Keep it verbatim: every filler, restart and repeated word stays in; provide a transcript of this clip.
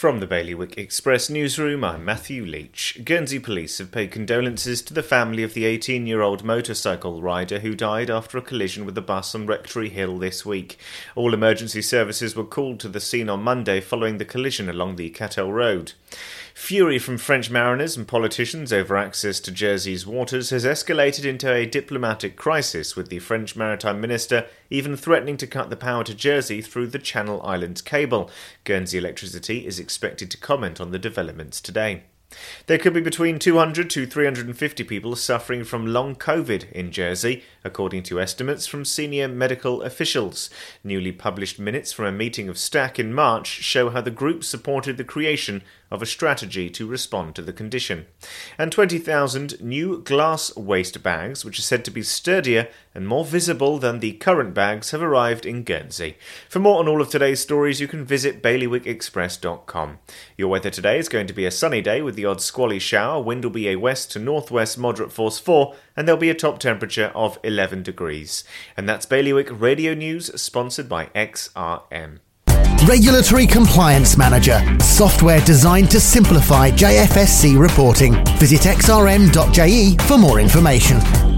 From the Bailiwick Express newsroom, I'm Matthew Leach. Guernsey police have paid condolences to the family of the eighteen-year-old motorcycle rider who died after a collision with a bus on Rectory Hill this week. All emergency services were called to the scene on Monday following the collision along the Cattell Road. Fury from French mariners and politicians over access to Jersey's waters has escalated into a diplomatic crisis, with the French Maritime Minister even threatening to cut the power to Jersey through the Channel Islands cable. Guernsey Electricity is expected to comment on the developments today. There could be between two hundred to three hundred fifty people suffering from long COVID in Jersey, according to estimates from senior medical officials. Newly published minutes from a meeting of STAC in March show how the group supported the creation of a strategy to respond to the condition. And twenty thousand new glass waste bags, which are said to be sturdier and more visible than the current bags, have arrived in Guernsey. For more on all of today's stories, you can visit bailiwick express dot com. Your weather today is going to be a sunny day with the odd squally shower. Wind will be a west to northwest moderate force four, and there'll be a top temperature of eleven degrees. And that's Bailiwick Radio News, sponsored by X R M. Regulatory Compliance Manager, software designed to simplify J F S C reporting. Visit x r m dot j e for more information.